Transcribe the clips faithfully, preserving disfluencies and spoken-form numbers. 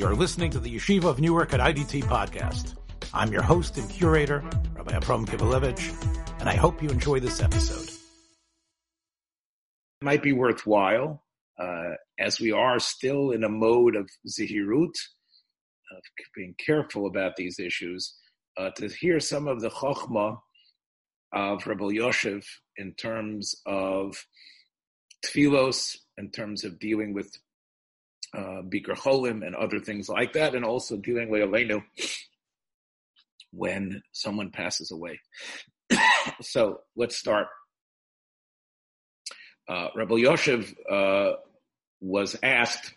You're listening to the Yeshiva of Newark at I D T podcast. I'm your host and curator, Rabbi Avram Kivalevich, and I hope you enjoy this episode. It might be worthwhile, uh, as we are still in a mode of zihirut, of being careful about these issues, uh, to hear some of the chokhmah of Rabbi Yoshev in terms of tfilos, in terms of dealing with uh, Bikur Cholim and other things like that, and also dealing with Aleinu when someone passes away. So let's start. Uh, Rabbi Yoshev uh, was asked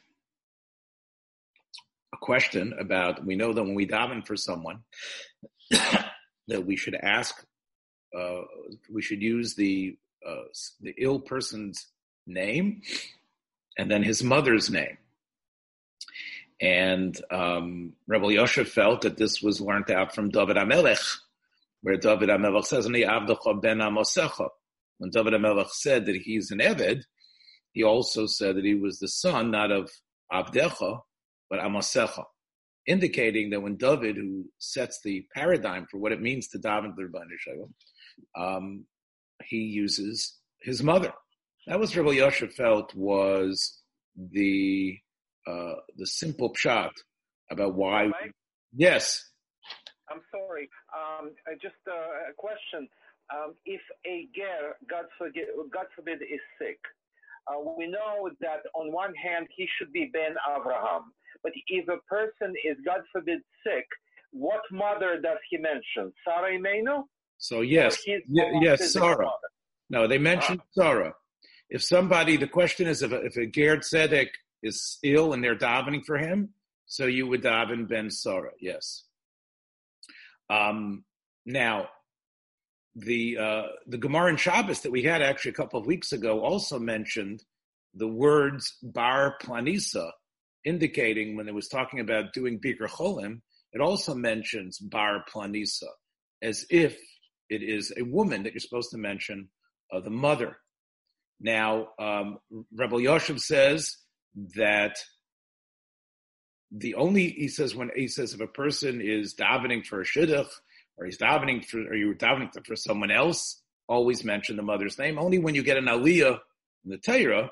a question about, we know that when we daven for someone, that we should ask, uh, we should use the uh, the ill person's name and then his mother's name. And um, Rabbi Yoshev felt that this was learnt out from David HaMelech, where David HaMelech says, Ani Avdecha ben Amosecha. When David HaMelech said that he's an Eved, he also said that he was the son, not of Avdecha, but Amosecha, indicating that when David, who sets the paradigm for what it means to daven to Rebbeinu Shalom, um, he uses his mother. That was Rabbi Yoshev felt was the uh, the simple pshat about why. Right? Yes. I'm sorry. Um, just uh, a question. Um, if a ger, God forbid, God forbid, is sick, uh, we know that on one hand he should be Ben Avraham, but if a person is, God forbid, sick, what mother does he mention? Sarah Imenu? So yes, y- yes, Sarah. No, they mentioned ah. Sarah. If somebody, the question is, if a, if a ger tzedek is ill and they're davening for him, so you would daven Ben Sarah, yes. Um, now. The uh, the Gemara in Shabbos that we had actually a couple of weeks ago also mentioned the words bar planisa, indicating when it was talking about doing bikur cholim, it also mentions bar planisa, as if it is a woman that you're supposed to mention, uh, the mother. Now, um, Rabbi Yoshev says that the only, he says when he says if a person is davening for a shidduch, or he's davening for, or you're davening for someone else, always mention the mother's name. Only when you get an aliyah in the Torah,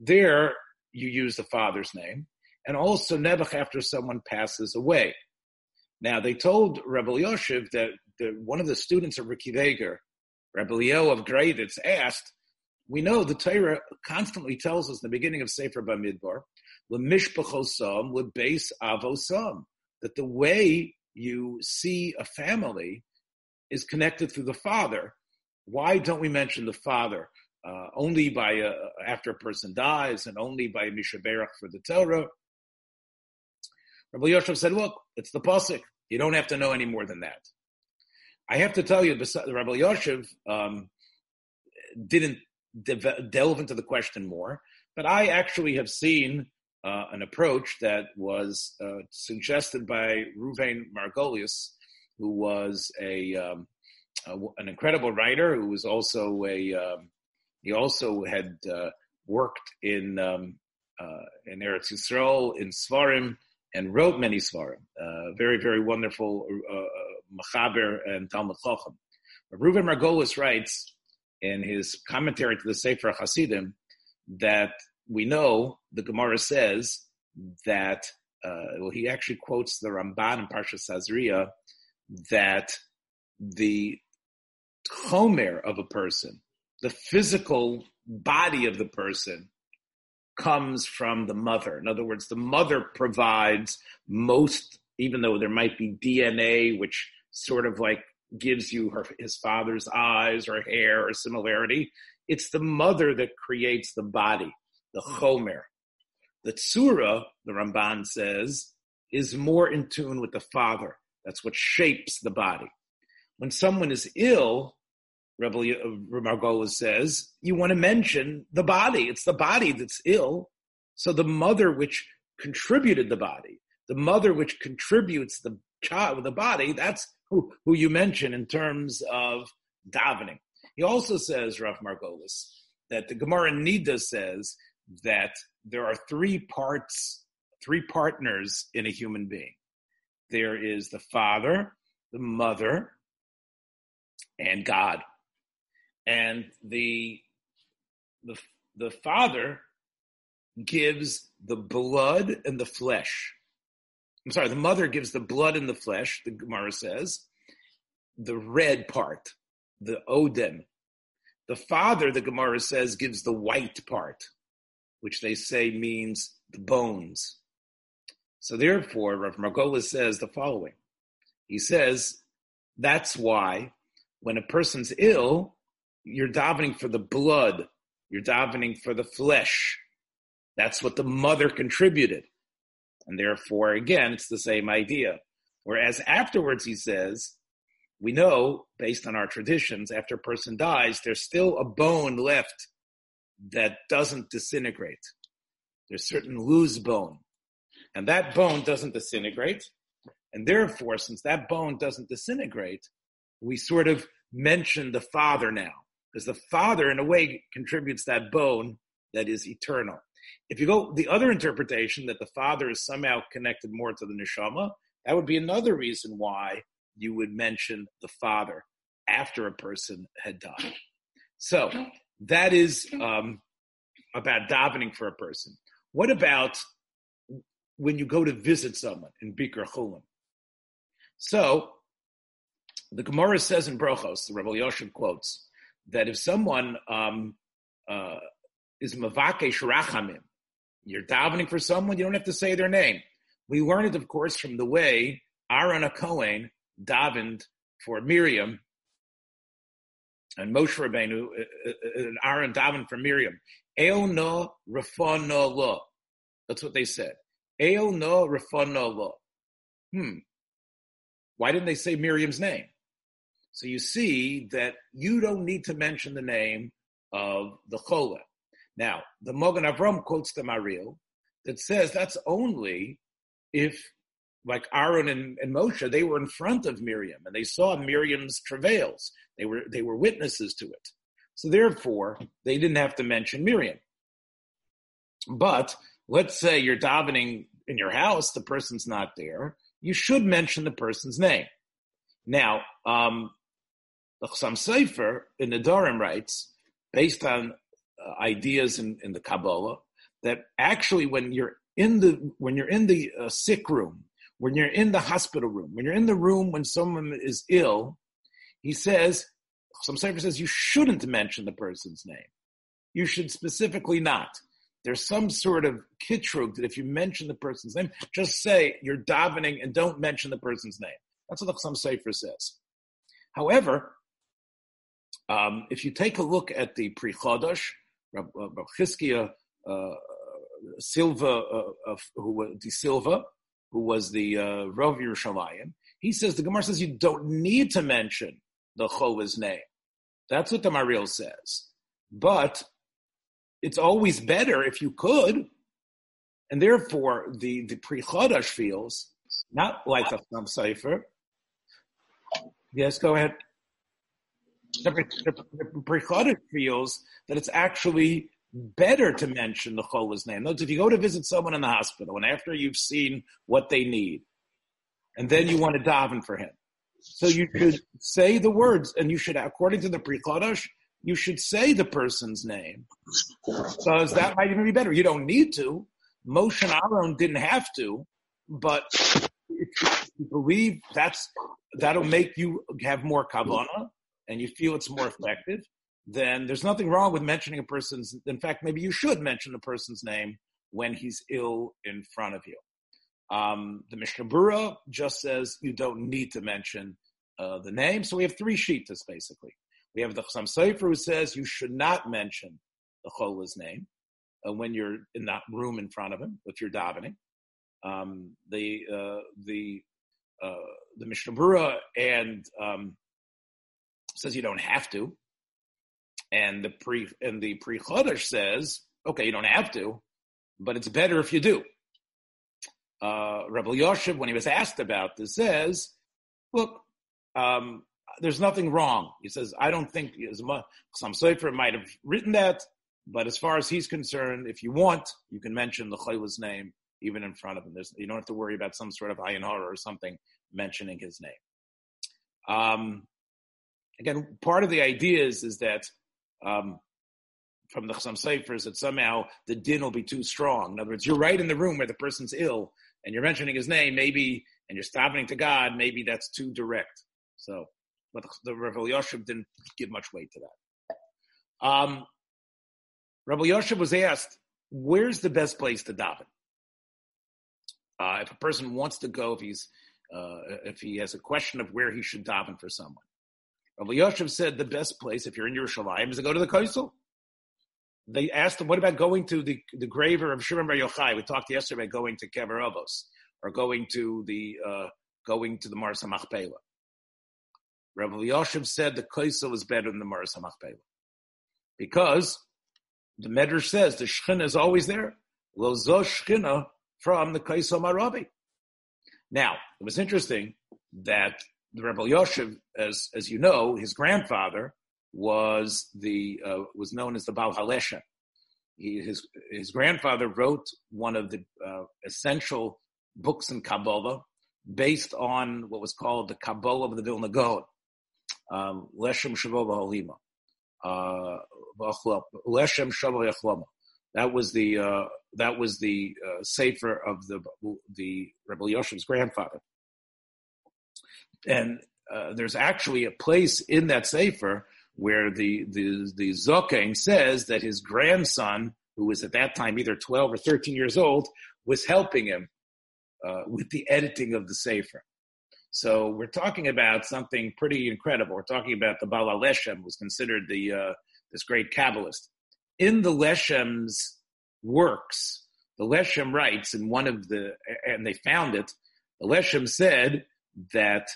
there you use the father's name. And also nebuch after someone passes away. Now they told Rabbi Yoshev that the, one of the students of Ricky Vager, Rabbi Leo of Greiditz, asked, we know the Torah constantly tells us in the beginning of Sefer Bamidbar, L'mishpachosam, l'beis avosam, that the way you see a family is connected through the father. Why don't we mention the father? Uh, only by a, after a person dies, and only by Mishaberach for the Torah. Rabbi Yoshev said, look, it's the pasuk. You don't have to know any more than that. I have to tell you, Rabbi Yoshev um, didn't de- delve into the question more, but I actually have seen Uh, an approach that was uh, suggested by Reuven Margolies, who was a, um, a an incredible writer, who was also a um, he also had uh, worked in um, uh, in Eretz Yisrael in Svarim and wrote many Svarim. Uh, very very wonderful uh, Machaber and Talmud Chacham. Reuven Margolies writes in his commentary to the Sefer Hasidim that. We know the Gemara says that, uh, well, he actually quotes the Ramban in Parshas Sazria, that the chomer of a person, the physical body of the person, comes from the mother. In other words, the mother provides most, even though there might be D N A, which sort of like gives you her, his father's eyes or hair or similarity. It's the mother that creates the body. The chomer, the tzura, the Ramban says, is more in tune with the father. That's what shapes the body. When someone is ill, Rabbi Margolies says, you want to mention the body. It's the body that's ill. So the mother which contributed the body, the mother which contributes the child with the body, that's who, who you mention in terms of davening. He also says, Rav Margolies, that the Gemara Nida says that there are three parts, three partners in a human being. There is the father, the mother, and God. And the the the father gives the blood and the flesh. I'm sorry, the mother gives the blood and the flesh, the Gemara says, the red part, the odem. The father, the Gemara says, gives the white part, which they say means the bones. So therefore, Rav Margolies says the following. He says, that's why when a person's ill, you're davening for the blood, you're davening for the flesh. That's what the mother contributed. And therefore, again, it's the same idea. Whereas afterwards, he says, we know, based on our traditions, after a person dies, there's still a bone left that doesn't disintegrate. There's certain loose bone. And that bone doesn't disintegrate. And therefore, since that bone doesn't disintegrate, we sort of mention the father now. Because the father, in a way, contributes that bone that is eternal. If you go the other interpretation, that the father is somehow connected more to the neshama, that would be another reason why you would mention the father after a person had died. So that is um, about davening for a person. What about when you go to visit someone in Bikur Chulim? So the Gemara says in Brochos, the Rabbi Yoshev quotes, that if someone um, uh, is Mavakesh Rachamim, you're davening for someone, you don't have to say their name. We learn it, of course, from the way Aaron HaKohen davened for Miriam, and Moshe Rabbeinu, and Aaron davened for Miriam. El no refon no lo. That's what they said. El no refon no lo. Hmm. Why didn't they say Miriam's name? So you see that you don't need to mention the name of the Chola. Now, the Mogen Avram quotes the Maril that says that's only if, like Aaron and, and Moshe, they were in front of Miriam and they saw Miriam's travails. They were they were witnesses to it. So therefore, they didn't have to mention Miriam. But let's say you're davening in your house, the person's not there. You should mention the person's name. Now, um, the Chasam Sofer in the Dorim writes, based on uh, ideas in, in the Kabbalah, that actually when you're in the when you're in the uh, sick room, when you're in the hospital room, when you're in the room when someone is ill, he says, Chasam Sofer says, you shouldn't mention the person's name. You should specifically not. There's some sort of kitrug that if you mention the person's name, just say you're davening and don't mention the person's name. That's what the Chasam Sofer says. However, um, if you take a look at the Pri Chodosh, Rabbi Chizkia Silva, uh, uh, who the Silva, who was the uh, Rav Yerushalayim, he says the Gemara says you don't need to mention the Chola's name. That's what the Maril says, but it's always better if you could, and therefore the the Pri Chodosh feels not like the Chasam Sofer. Yes, go ahead. The Pri Chodosh feels that it's actually better to mention the Chola's name. Notice if you go to visit someone in the hospital and after you've seen what they need, and then you want to daven for him. So you should say the words, and you should, according to the Pri Chodosh, you should say the person's name. Because that might even be better. You don't need to. Moshe and Aaron didn't have to, but if you believe that's that'll make you have more kavanah, and you feel it's more effective, then there's nothing wrong with mentioning a person's. In fact, maybe you should mention the person's name when he's ill in front of you. Um, the Mishnah Bura just says you don't need to mention uh, the name. So we have three shittas basically. We have the Chasam Sofer who says you should not mention the Chola's name uh, when you're in that room in front of him if you're davening. Um, the uh, the uh, the Mishnah Bura and um, says you don't have to. And the pre and the Pri Chodosh says, okay, you don't have to, but it's better if you do. Uh, Rabbi Yoshev, when he was asked about this, says, look, um, there's nothing wrong. He says, I don't think Chasam Sofer might have written that, but as far as he's concerned, if you want, you can mention the Chola's name even in front of him. There's, you don't have to worry about some sort of ayin hara or something mentioning his name. Um, again, part of the idea is, is that um, from the Chasam Sofer is that somehow the din will be too strong. In other words, you're right in the room where the person's ill and you're mentioning his name, maybe, and you're stopping to God, maybe that's too direct. So, but the Rabbi Yoshev didn't give much weight to that. Um, Rabbi Yoshev was asked, where's the best place to daven? Uh, if a person wants to go, if he's, uh, if he has a question of where he should daven for someone. Rabbi Yoshev said the best place, if you're in Yerushalayim, is to go to the Koisel. They asked him, what about going to the, the grave of Shimon Bar Yochai? We talked yesterday about going to Kever Avos, or going to the, uh, going to the Mearas Hamachpelah. Rabbi Yoshev said the Koisel is better than the Mearas Hamachpelah. Because the Medrash says the Shechina is always there. Lo zo Shechina from the Koisel Marabi. Now, it was interesting that the Rabbi Yoshev, as, as you know, his grandfather was the, uh, was known as the Baal HaLeshem. He, his, his grandfather wrote one of the, uh, essential books in Kabbalah based on what was called the Kabbalah of the Vilna Gaon, um, Leshem Shavu V'Cholima. Uh, Leshem Shavu V'Cholima. That was the, uh, that was the, uh, Sefer of the, the Rabbi Yoshev's grandfather. And, uh, there's actually a place in that Sefer where the, the, the Zokain says that his grandson, who was at that time either twelve or thirteen years old, was helping him, uh, with the editing of the Sefer. So we're talking about something pretty incredible. We're talking about the Baal HaLeshem, who was considered the, uh, this great Kabbalist. In the Leshem's works, the Leshem writes in one of the, and they found it, the Leshem said that,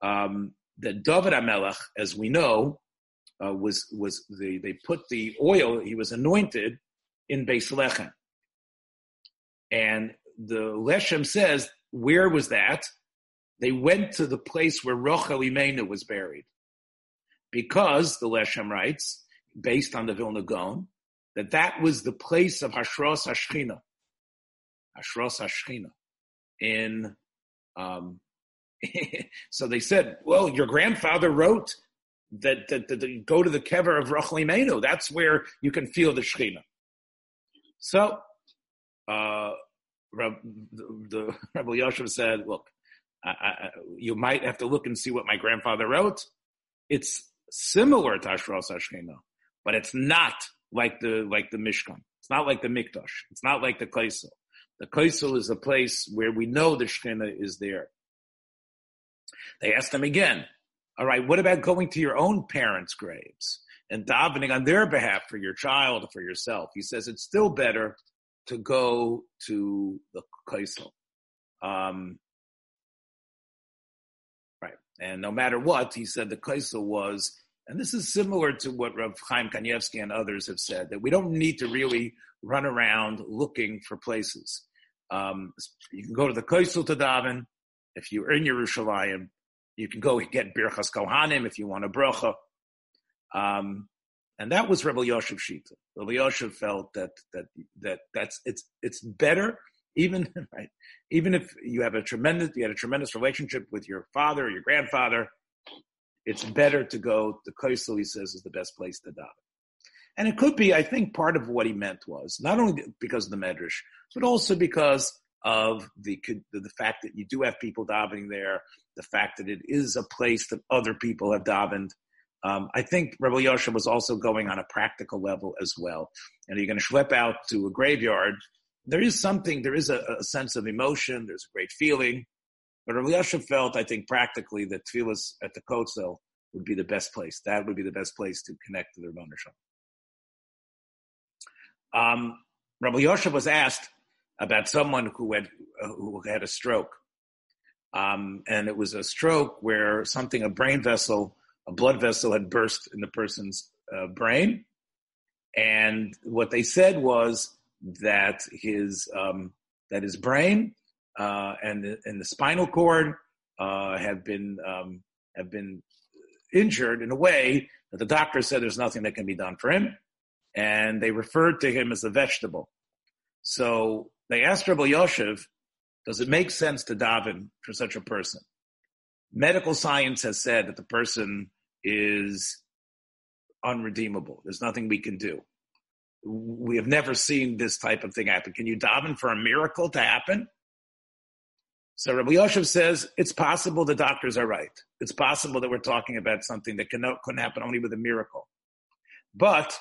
um, that David HaMelech, as we know, uh, was, was the, they put the oil, he was anointed in Beis Lechem. And the Leshem says, where was that? They went to the place where Rochel Imenu was buried. Because, the Leshem writes, based on the Vilna Gaon, that that was the place of Hashros HaShechina, Hashros HaShechina, in, um, so they said, well, your grandfather wrote that, that, that, that go to the kever of Rochel Imenu, that's where you can feel the Shechina. So, uh, Rab, the, the Rabbi Yoshev said, look, I, I, you might have to look and see what my grandfather wrote. It's similar to Hashros HaShechina, but it's not like the, like the Mishkan. It's not like the Mikdash. It's not like the Koisel. The Koisel is a place where we know the Shechina is there. They asked them again, all right, what about going to your own parents' graves and davening on their behalf for your child or for yourself? He says it's still better to go to the Koisel. Um, right. And no matter what, he said the Koisel was, and this is similar to what Rav Chaim Kanievsky and others have said, that we don't need to really run around looking for places. Um, you can go to the Koisel to daven. If you're in Yerushalayim, you can go get Birchas Kohanim if you want a bracha. Um, and that was Rabbi Yoshev Shita. Rabbi Yoshev felt that that that that's it's it's better, even right, even if you have a tremendous you had a tremendous relationship with your father or your grandfather, it's better to go. The Koisel, he says, is the best place to daven. And it could be, I think, part of what he meant was not only because of the Medrash, but also because of the the fact that you do have people davening there, the fact that it is a place that other people have davened. Um, I think Rabbi Yoshev was also going on a practical level as well. And you're going to schlep out to a graveyard. There is something, there is a, a sense of emotion, there's a great feeling. But Rabbi Yoshev felt, I think, practically that tefillas at the Kotel would be the best place. That would be the best place to connect to the Rebbeinu Shalom. Um, Rabbi Yoshev was asked about someone who had uh, who had a stroke, um, and it was a stroke where something, a brain vessel, a blood vessel, had burst in the person's uh, brain, and what they said was that his um, that his brain uh, and and the spinal cord uh, have been um, have been injured in a way that the doctor said there's nothing that can be done for him, and they referred to him as a vegetable. So They asked Rabbi Yoshev, does it make sense to daven for such a person? Medical science has said that the person is unredeemable. There's nothing we can do. We have never seen this type of thing happen. Can you daven for a miracle to happen? So Rabbi Yoshev says, it's possible the doctors are right. It's possible that we're talking about something that cannot, couldn't happen only with a miracle. But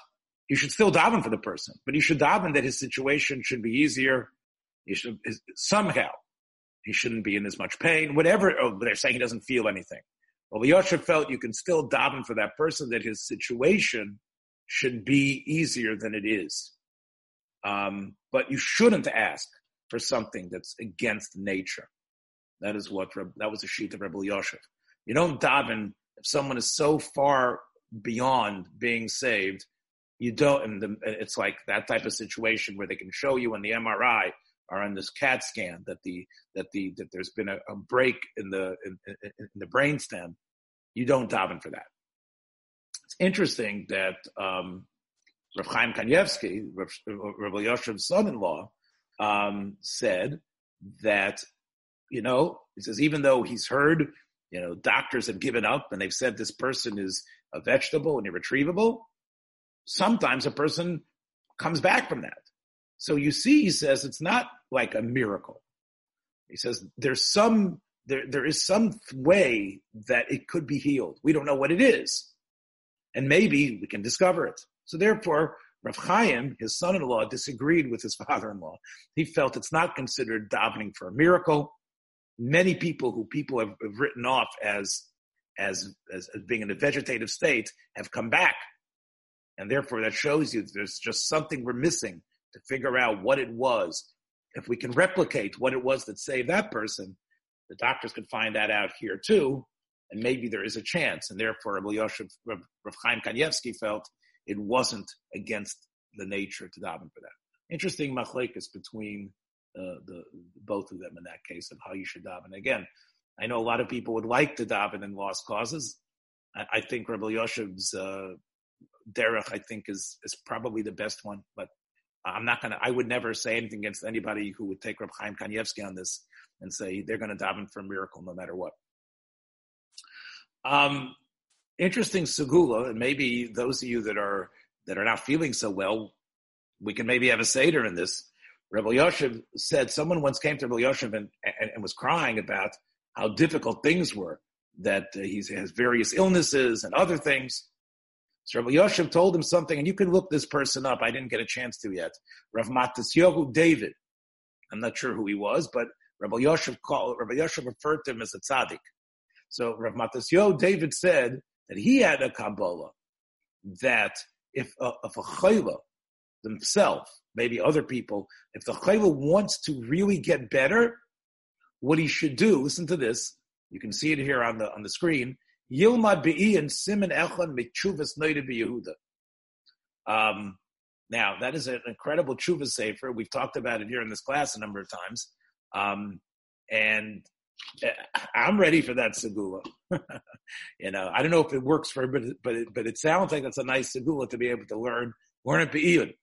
you should still daven for the person. But you should daven that his situation should be easier. He should, his, somehow, he shouldn't be in as much pain. Whatever, oh, they're saying he doesn't feel anything. Well, Rabbi Yoshev felt you can still daven for that person, that his situation should be easier than it is. Um, but you shouldn't ask for something that's against nature. That is what, that was a sheet of Rabbi Yoshev. You don't daven if someone is so far beyond being saved. You don't, and the, it's like that type of situation where they can show you on the M R I or on this CAT scan that the that the that there's been a, a break in the in, in the brainstem. You don't daven for that. It's interesting that um, Rav Chaim Kanievsky, Rav, Rabbi Yoshev's son-in-law, um, said that. You know, he says, even though he's heard, you know, doctors have given up and they've said this person is a vegetable and irretrievable, sometimes a person comes back from that. So you see, he says, it's not like a miracle. He says, there's some, there, there is some way that it could be healed. We don't know what it is. And maybe we can discover it. So therefore, Rav Chaim, his son-in-law, disagreed with his father-in-law. He felt it's not considered davening for a miracle. Many people who people have, have written off as, as as as being in a vegetative state have come back. And therefore that shows you that there's just something we're missing to figure out what it was. If we can replicate what it was that saved that person, the doctors could find that out here too, and maybe there is a chance. And therefore Rabbi Yoshev, Rav Chaim Kanievsky felt it wasn't against the nature to daven for that. Interesting machlekes between Uh, the both of them in that case of how you should daven. Again, I know a lot of people would like to daven in lost causes. I, I think Rabbi Yoshev's uh, derech, I think, is is probably the best one. But I'm not gonna. I would never say anything against anybody who would take Rabbi Chaim Kanievsky on this and say they're going to daven for a miracle no matter what. Um, interesting segula, and maybe those of you that are that are not feeling so well, we can maybe have a seder in this. Rabbi Yoshev said someone once came to Rabbi Yoshev and, and, and was crying about how difficult things were, that uh, he has various illnesses and other things. So Rabbi Yoshev told him something, and you can look this person up. I didn't get a chance to yet. Rav Matas Yohu David. I'm not sure who he was, but Rabbi Yoshev, called, Rabbi Yoshev referred to him as a tzaddik. So Rav Matas Yohu David said that he had a Kabbalah, that if a, if a chayla himself, maybe other people, if the chayla wants to really get better, what he should do, listen to this, you can see it here on the on the screen, Yilmad Be'iyin Simen Echon Mitshuvas Nida Biyehuda. Um, now, that is an incredible tshuva sefer. We've talked about it here in this class a number of times. Um, and I'm ready for that segula. You know, I don't know if it works for but but it, but it sounds like that's a nice segula to be able to learn, learn it Be'iyin.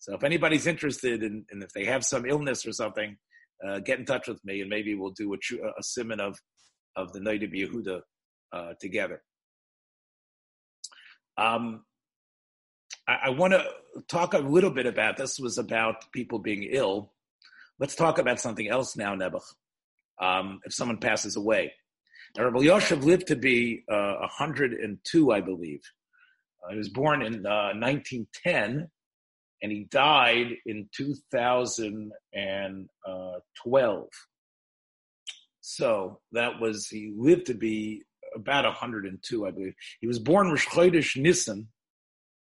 So if anybody's interested in, and if they have some illness or something, uh, get in touch with me and maybe we'll do a, a siman of, of the Nida Biyehuda uh, together. Um, I, I want to talk a little bit about, this was about people being ill. Let's talk about something else now, Nebuch, um, if someone passes away. Now, Rabbi Yoshev lived to be uh, one hundred two, I believe. Uh, he was born in uh, nineteen ten. And he died in two thousand twelve. So that was, he lived to be about one hundred two, I believe. He was born Rosh Chodesh Nisan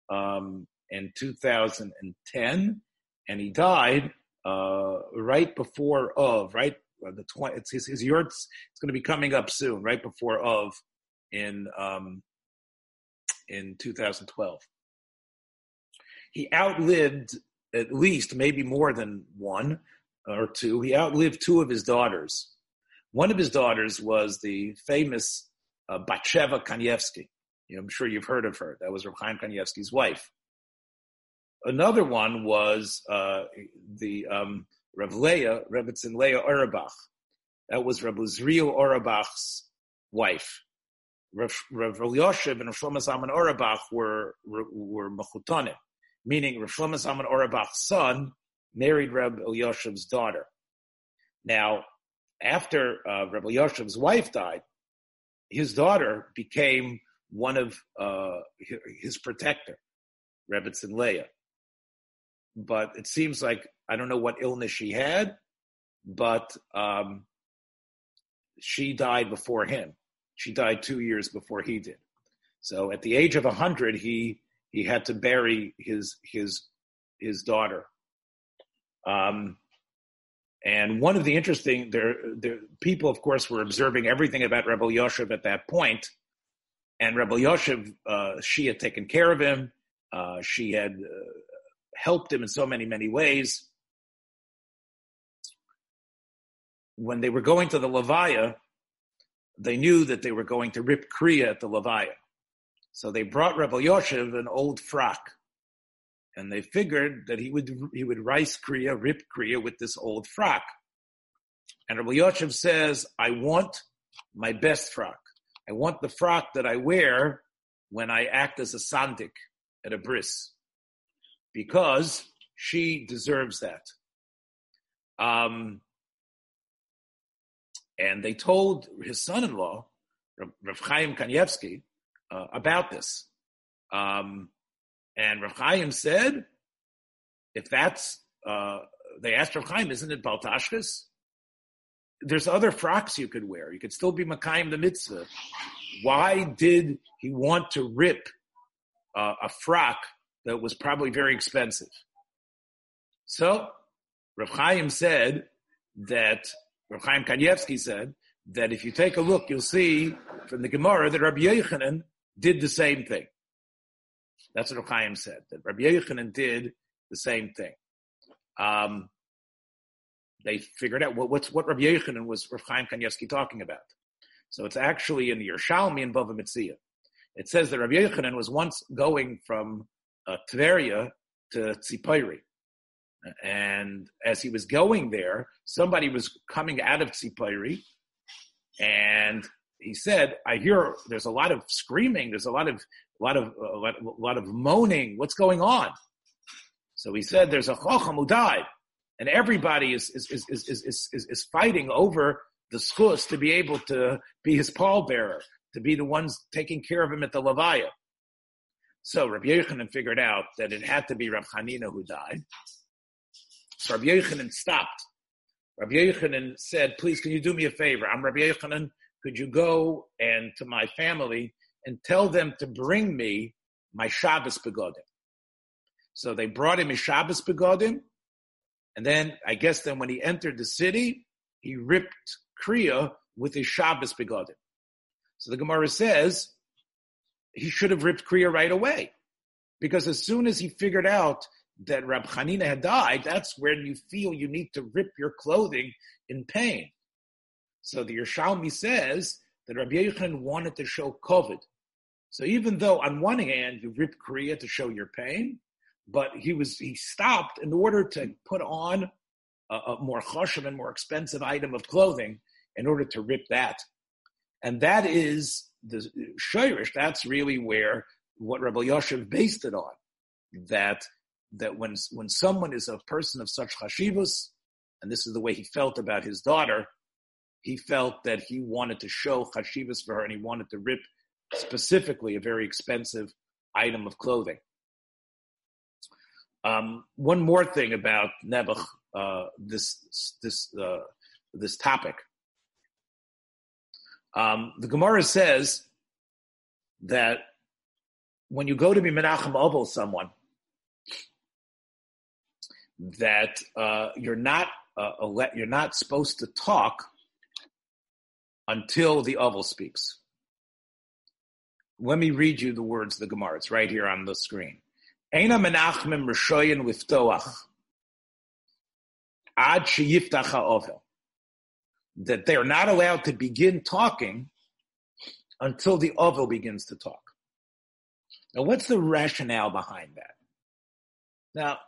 um, in two thousand ten, and he died uh, right before of, right, the twenty, it's his, his yurt, it's going to be coming up soon, right before of in um, in two thousand twelve. He outlived at least, maybe more than one or two. He outlived two of his daughters. One of his daughters was the famous uh, Batsheva Kanievsky. You know, I'm sure you've heard of her. That was Rav Chaim Kanievsky's wife. Another one was uh, the um, Rav Leah, Rebbetzin Leah Auerbach. That was Rav Uzriel Auerbach's wife. Rav, Rav Yoshev and Rav Shlomo Zalman Auerbach were were mechutonim, meaning Rav Shlomo Zalman Auerbach's son married Rav Elyashiv's daughter. Now, after uh, Rav Elyashiv's wife died, his daughter became one of uh, his protector, Rebbetzin Leah. But it seems like, I don't know what illness she had, but um, she died before him. She died two years before he did. So at the age of one hundred, he he had to bury his his his daughter. Um, and one of the interesting, there, there, people, of course, were observing everything about Rabbi Yoshev at that point. And Rabbi Yoshev, uh, she had taken care of him. Uh, she had uh, helped him in so many, many ways. When they were going to the Levaya, they knew that they were going to rip Kriya at the Levaya. So they brought Rabbi Yoshev an old frock. And they figured that he would he would rice Kriya, rip Kriya with this old frock. And Rabbi Yoshev says, I want my best frock. I want the frock that I wear when I act as a sandik at a bris, because she deserves that. Um, and they told his son-in-law, Rav Chaim Kanievsky, uh, about this. Um And Rav Chaim said, if that's, uh, they asked Rav Chaim, isn't it Baltashkas? There's other frocks you could wear. You could still be Makayim the Mitzvah. Why did he want to rip uh, a frock that was probably very expensive? So Rav Chaim said that, Rav Chaim Kanievsky said, that if you take a look, you'll see from the Gemara that Rabbi Yochanan did the same thing. That's what Rav Chaim said, that Rabbi Yochanan did the same thing. Um, they figured out what, what's, what Rabbi Yochanan was Rav Chaim Kanievsky talking about. So it's actually in the Yer Shalmi and Bava Metzia. It says that Rabbi Yochanan was once going from uh, Tveria to Tzippori. And as he was going there, somebody was coming out of Tzippori, and he said, I hear there's a lot of screaming, there's a lot of A lot of a lot, a lot of moaning. What's going on? So he said, "There's a chacham who died, and everybody is is is is is is, is fighting over the schus to be able to be his pallbearer, to be the ones taking care of him at the levaya." So Rabbi Yochanan figured out that it had to be Rabbi Chanina who died. So Rabbi Yochanan stopped. Rabbi Yochanan said, "Please, can you do me a favor? I'm Rabbi Yochanan. Could you go and to my family and tell them to bring me my Shabbos begodim?" So they brought him his Shabbos begodim, and then, I guess then when he entered the city, he ripped Kriya with his Shabbos begodim. So the Gemara says, he should have ripped Kriya right away, because as soon as he figured out that Rab Chanina had died, that's where you feel you need to rip your clothing in pain. So the Yer Shalmi says that Rabbi Yochanan wanted to show COVID. So even though on one hand you rip Kriya to show your pain, but he was he stopped in order to put on a, a more chashuv and more expensive item of clothing in order to rip that. And that is the shayrish, that's really where what Rabbi Yoshev based it on. That that when when someone is a person of such chashivus, and this is the way he felt about his daughter, he felt that he wanted to show chashivas for her, and he wanted to rip specifically a very expensive item of clothing. Um, one more thing about Nebuch, uh, this this uh, this topic. Um, the Gemara says that when you go to be Menachem Ovel someone, that uh, you're not uh, ele- you're not supposed to talk until the Ovel speaks. Let me read you the words of the Gemara. It's right here on the screen. Eina menachmim rishoyin liftoach ad sheyiftach ha'ovel. That they are not allowed to begin talking until the Ovel begins to talk. Now, what's the rationale behind that? Now,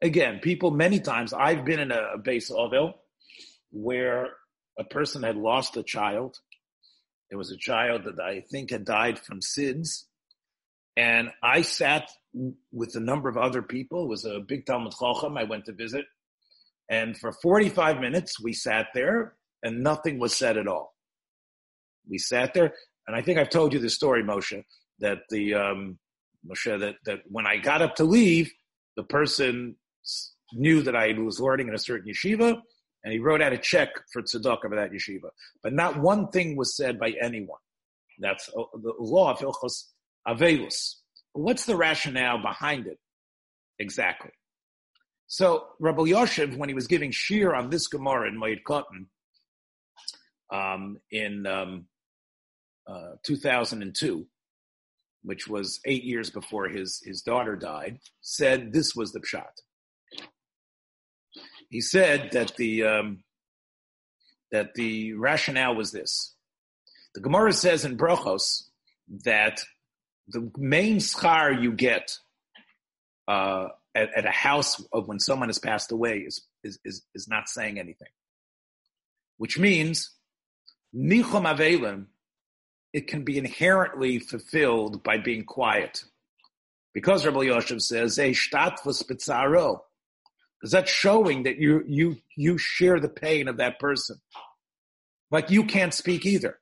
Again, people many times, I've been in a, a base ovel where a person had lost a child. There was a child that I think had died from S I D S. And I sat with a number of other people. It was a big Talmud Chacham I went to visit. And for forty-five minutes, we sat there and nothing was said at all. We sat there. And I think I've told you the story, Moshe, that the, um, Moshe, that, that when I got up to leave, the person knew that I was learning in a certain yeshiva, and he wrote out a check for tzedakah for that yeshiva. But not one thing was said by anyone. That's the law of Hilchos Avelus. What's the rationale behind it exactly? So Rabbi Yoshev, when he was giving shir on this Gemara in Moed Katan um, in um, uh, two thousand two, which was eight years before his, his daughter died, said this was the pshat. He said that the um, that the rationale was this. The Gemara says in Brachos that the main schar you get uh, at, at a house of when someone has passed away is is is, is not saying anything, which means nichum avelim. It can be inherently fulfilled by being quiet, because Rabbi Yoshev says a shtatfus b'tzaro, because that's showing that you you you share the pain of that person. Like you can't speak either,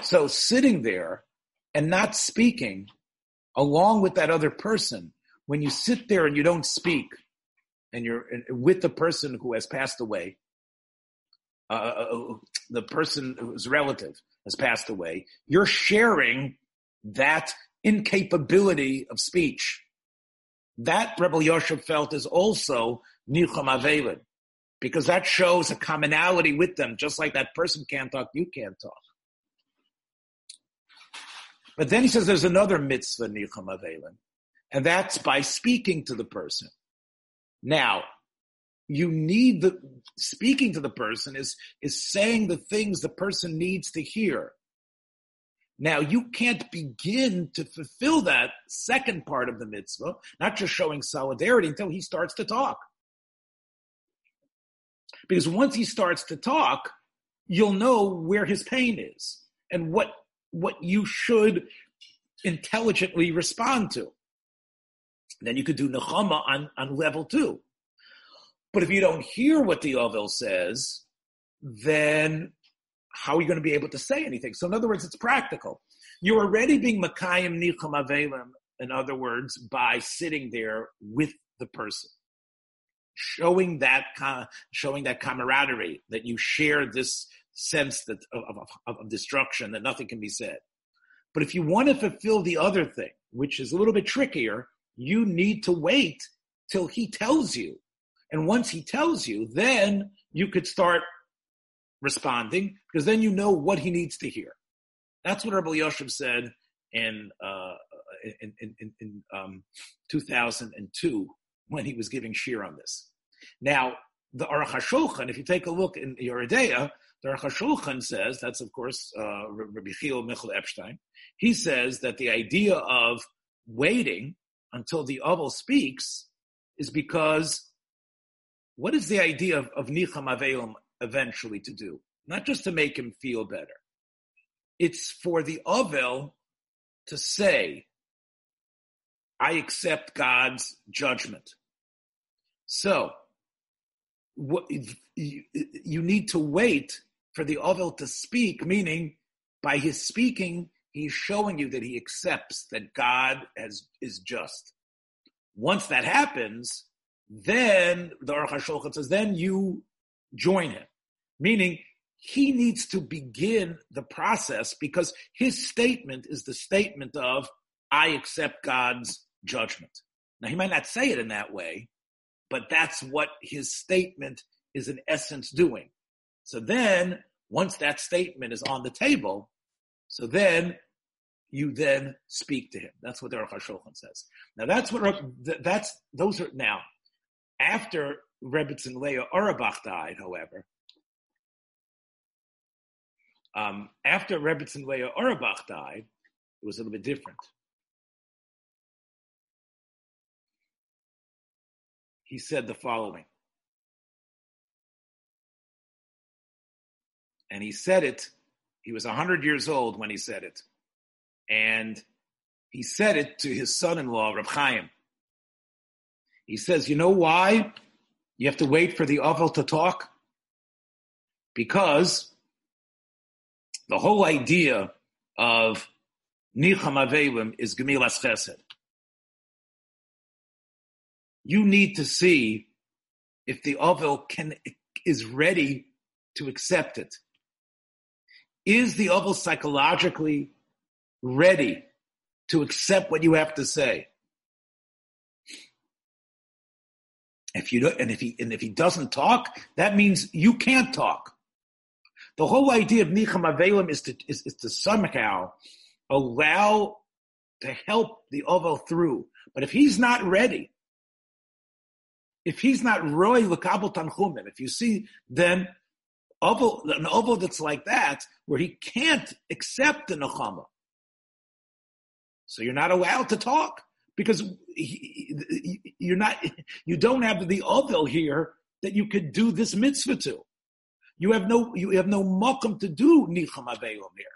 so sitting there and not speaking, along with that other person, when you sit there and you don't speak, and you're with the person who has passed away, uh, the person who's relative has passed away, you're sharing that incapability of speech. That Rebbe Yoshev felt is also Nicham Avelin, because that shows a commonality with them, just like that person can't talk, you can't talk. But then he says there's another mitzvah Nicham Avelin, and that's by speaking to the person. Now, you need the, speaking to the person is, is saying the things the person needs to hear. Now, you can't begin to fulfill that second part of the mitzvah, not just showing solidarity, until he starts to talk. Because once he starts to talk, you'll know where his pain is and what, what you should intelligently respond to. Then you could do nechama on, on level two. But if you don't hear what the Ovel says, then how are you going to be able to say anything? So in other words, it's practical. You're already being Makayim Nicham Avelim, in other words, by sitting there with the person, showing that showing that camaraderie, that you share this sense that of, of, of destruction, that nothing can be said. But if you want to fulfill the other thing, which is a little bit trickier, you need to wait till he tells you. And once he tells you, then you could start responding, because then you know what he needs to hear. That's what Rabbi Yoshev said in, uh, in, in, in um, two thousand two when he was giving shir on this. Now, the Aruch HaShulchan, if you take a look in Yeridea, the Aruch HaShulchan says, that's of course uh, Rabbi Chil Michal Epstein, he says that the idea of waiting until the Ovel speaks is because what is the idea of, of Nicham Avelim eventually to do? Not just to make him feel better. It's for the Ovel to say, I accept God's judgment. So, what, you, you need to wait for the Ovel to speak, meaning by his speaking, he's showing you that he accepts that God has, is just. Once that happens, then the Aruch HaShulchan says, then you join him. Meaning, he needs to begin the process, because his statement is the statement of, I accept God's judgment. Now, he might not say it in that way, but that's what his statement is in essence doing. So then, once that statement is on the table, so then you then speak to him. That's what the Aruch HaShulchan says. Now, that's what, that's, those are, now, after Rebbetzin Leah Auerbach died, however, um, after Rebbetzin Leah Auerbach died, it was a little bit different. he said the following. And he said it, he was one hundred years old when he said it. And he said it to his son-in-law, Reb Chaim. He says, you know why you have to wait for the Oval to talk? Because the whole idea of Nicham Avelim is Gemilas Chesed. You need to see if the Oval can is ready to accept it. Is the Oval psychologically ready to accept what you have to say? If you don't, and if he and if he doesn't talk, that means you can't talk. The whole idea of Nicham Avelim is to is, is to somehow allow to help the Oval through. But if he's not ready, if he's not Roy L'Kabel Tanchumim, if you see then oval, an Oval that's like that, where he can't accept the Nechama, so you're not allowed to talk because he, you're not, you don't have the Oval here that you could do this mitzvah to. You have no, you have no makom to do Nicham Avelim here.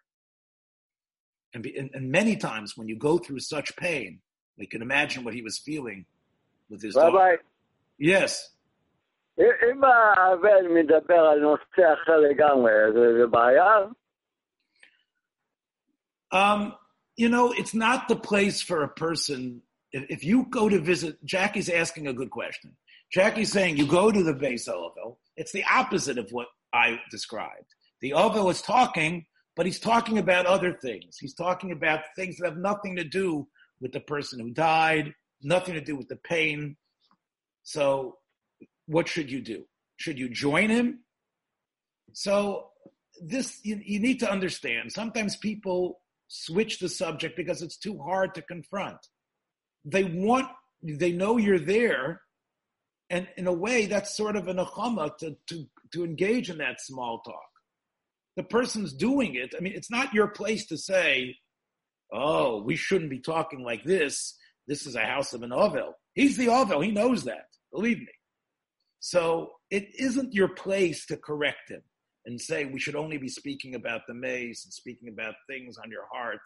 And, and, and many times when you go through such pain, we can imagine what he was feeling with his Rabbi, daughter. Yes. Um, you know, it's not the place for a person. If, if you go to visit, Jackie's asking a good question. Jackie's saying you go to the Beis Ovel. It's the opposite of what I described. The Ovel is talking, but he's talking about other things. He's talking about things that have nothing to do with the person who died, nothing to do with the pain. So what should you do? Should you join him? So this, you, you need to understand, sometimes people switch the subject because it's too hard to confront. They want, they know you're there, and in a way that's sort of a nechama to, to, to engage in that small talk. The person's doing it. I mean, it's not your place to say, oh, we shouldn't be talking like this. This is a house of an Ovel. He's the Ovel. He knows that. Believe me. So it isn't your place to correct him and say we should only be speaking about the maze and speaking about things on your heart.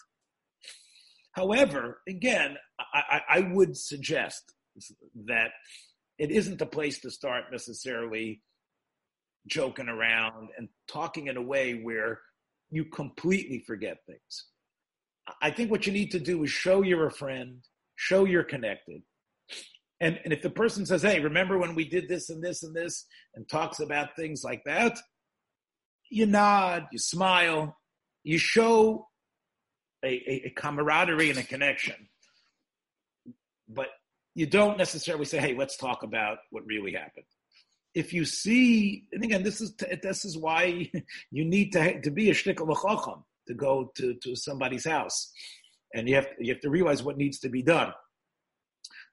However, again, I, I, I would suggest that it isn't the place to start necessarily joking around and talking in a way where you completely forget things. I think what you need to do is show you're a friend, show you're connected. And, and if the person says, hey, remember when we did this and this and this, and talks about things like that, you nod, you smile, you show a, a, a camaraderie and a connection. But you don't necessarily say, hey, let's talk about what really happened. If you see, and again, this is this is why you need to to be a shtickl v'chacham, to go to, to somebody's house, and you have you have to realize what needs to be done.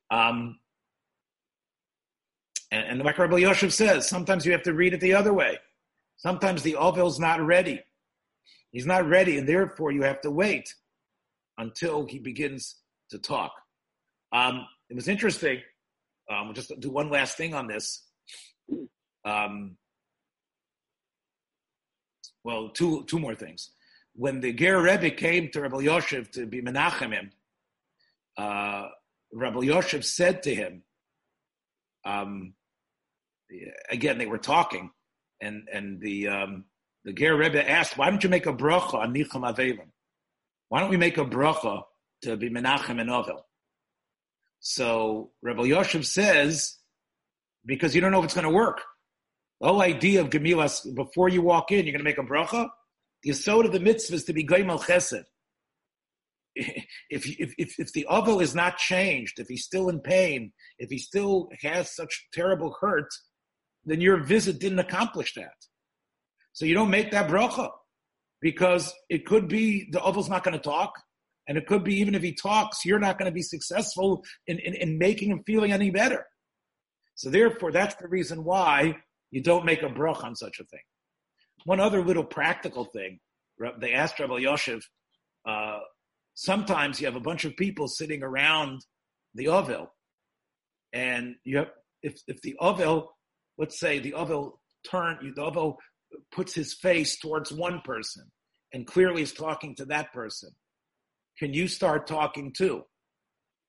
Um, and, and like Rabbi Yoshev says, sometimes you have to read it the other way. Sometimes the Ovel's not ready; he's not ready, and therefore you have to wait until he begins to talk. Um, it was interesting. Um, we'll just do one last thing on this. Um, well, two two more things. When the Ger Rebbe came to Rabbi Yoshev to be menachem him, uh, Rabbi Yoshev said to him, um, again, they were talking, and and the um, the Ger Rebbe asked, why don't you make a bracha on Nicham Avelim? Why don't we make a bracha to be menachem and Ovel? So Rabbi Yoshev says, because you don't know if it's going to work. The whole idea of Gemilas, before you walk in, you're going to make a bracha? The yesod of the mitzvah is to be Geimal Chesed. If, if, if, if the Ovel is not changed, if he's still in pain, if he still has such terrible hurt, then your visit didn't accomplish that. So you don't make that bracha, because it could be the Ovel's not going to talk, and it could be even if he talks, you're not going to be successful in, in, in making him feeling any better. So therefore, that's the reason why you don't make a brach on such a thing. One other little practical thing, they asked Rabbi Yoshev, uh, sometimes you have a bunch of people sitting around the Ovel, and you have, if if the Ovel, let's say the Ovel turn, the Ovel puts his face towards one person and clearly is talking to that person, can you start talking too?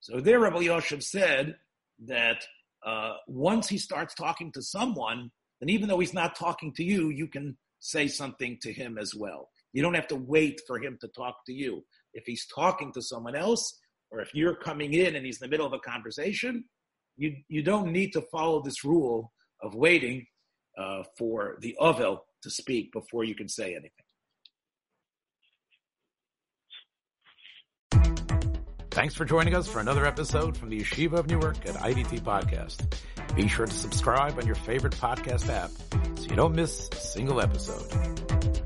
So there Rabbi Yoshev said that uh, once he starts talking to someone, then even though he's not talking to you, you can say something to him as well. You don't have to wait for him to talk to you. If he's talking to someone else, or if you're coming in and he's in the middle of a conversation, you you don't need to follow this rule of waiting uh, for the Ovel to speak before you can say anything. Thanks for joining us for another episode from the Yeshiva of Newark at I D T Podcast. Be sure to subscribe on your favorite podcast app so you don't miss a single episode.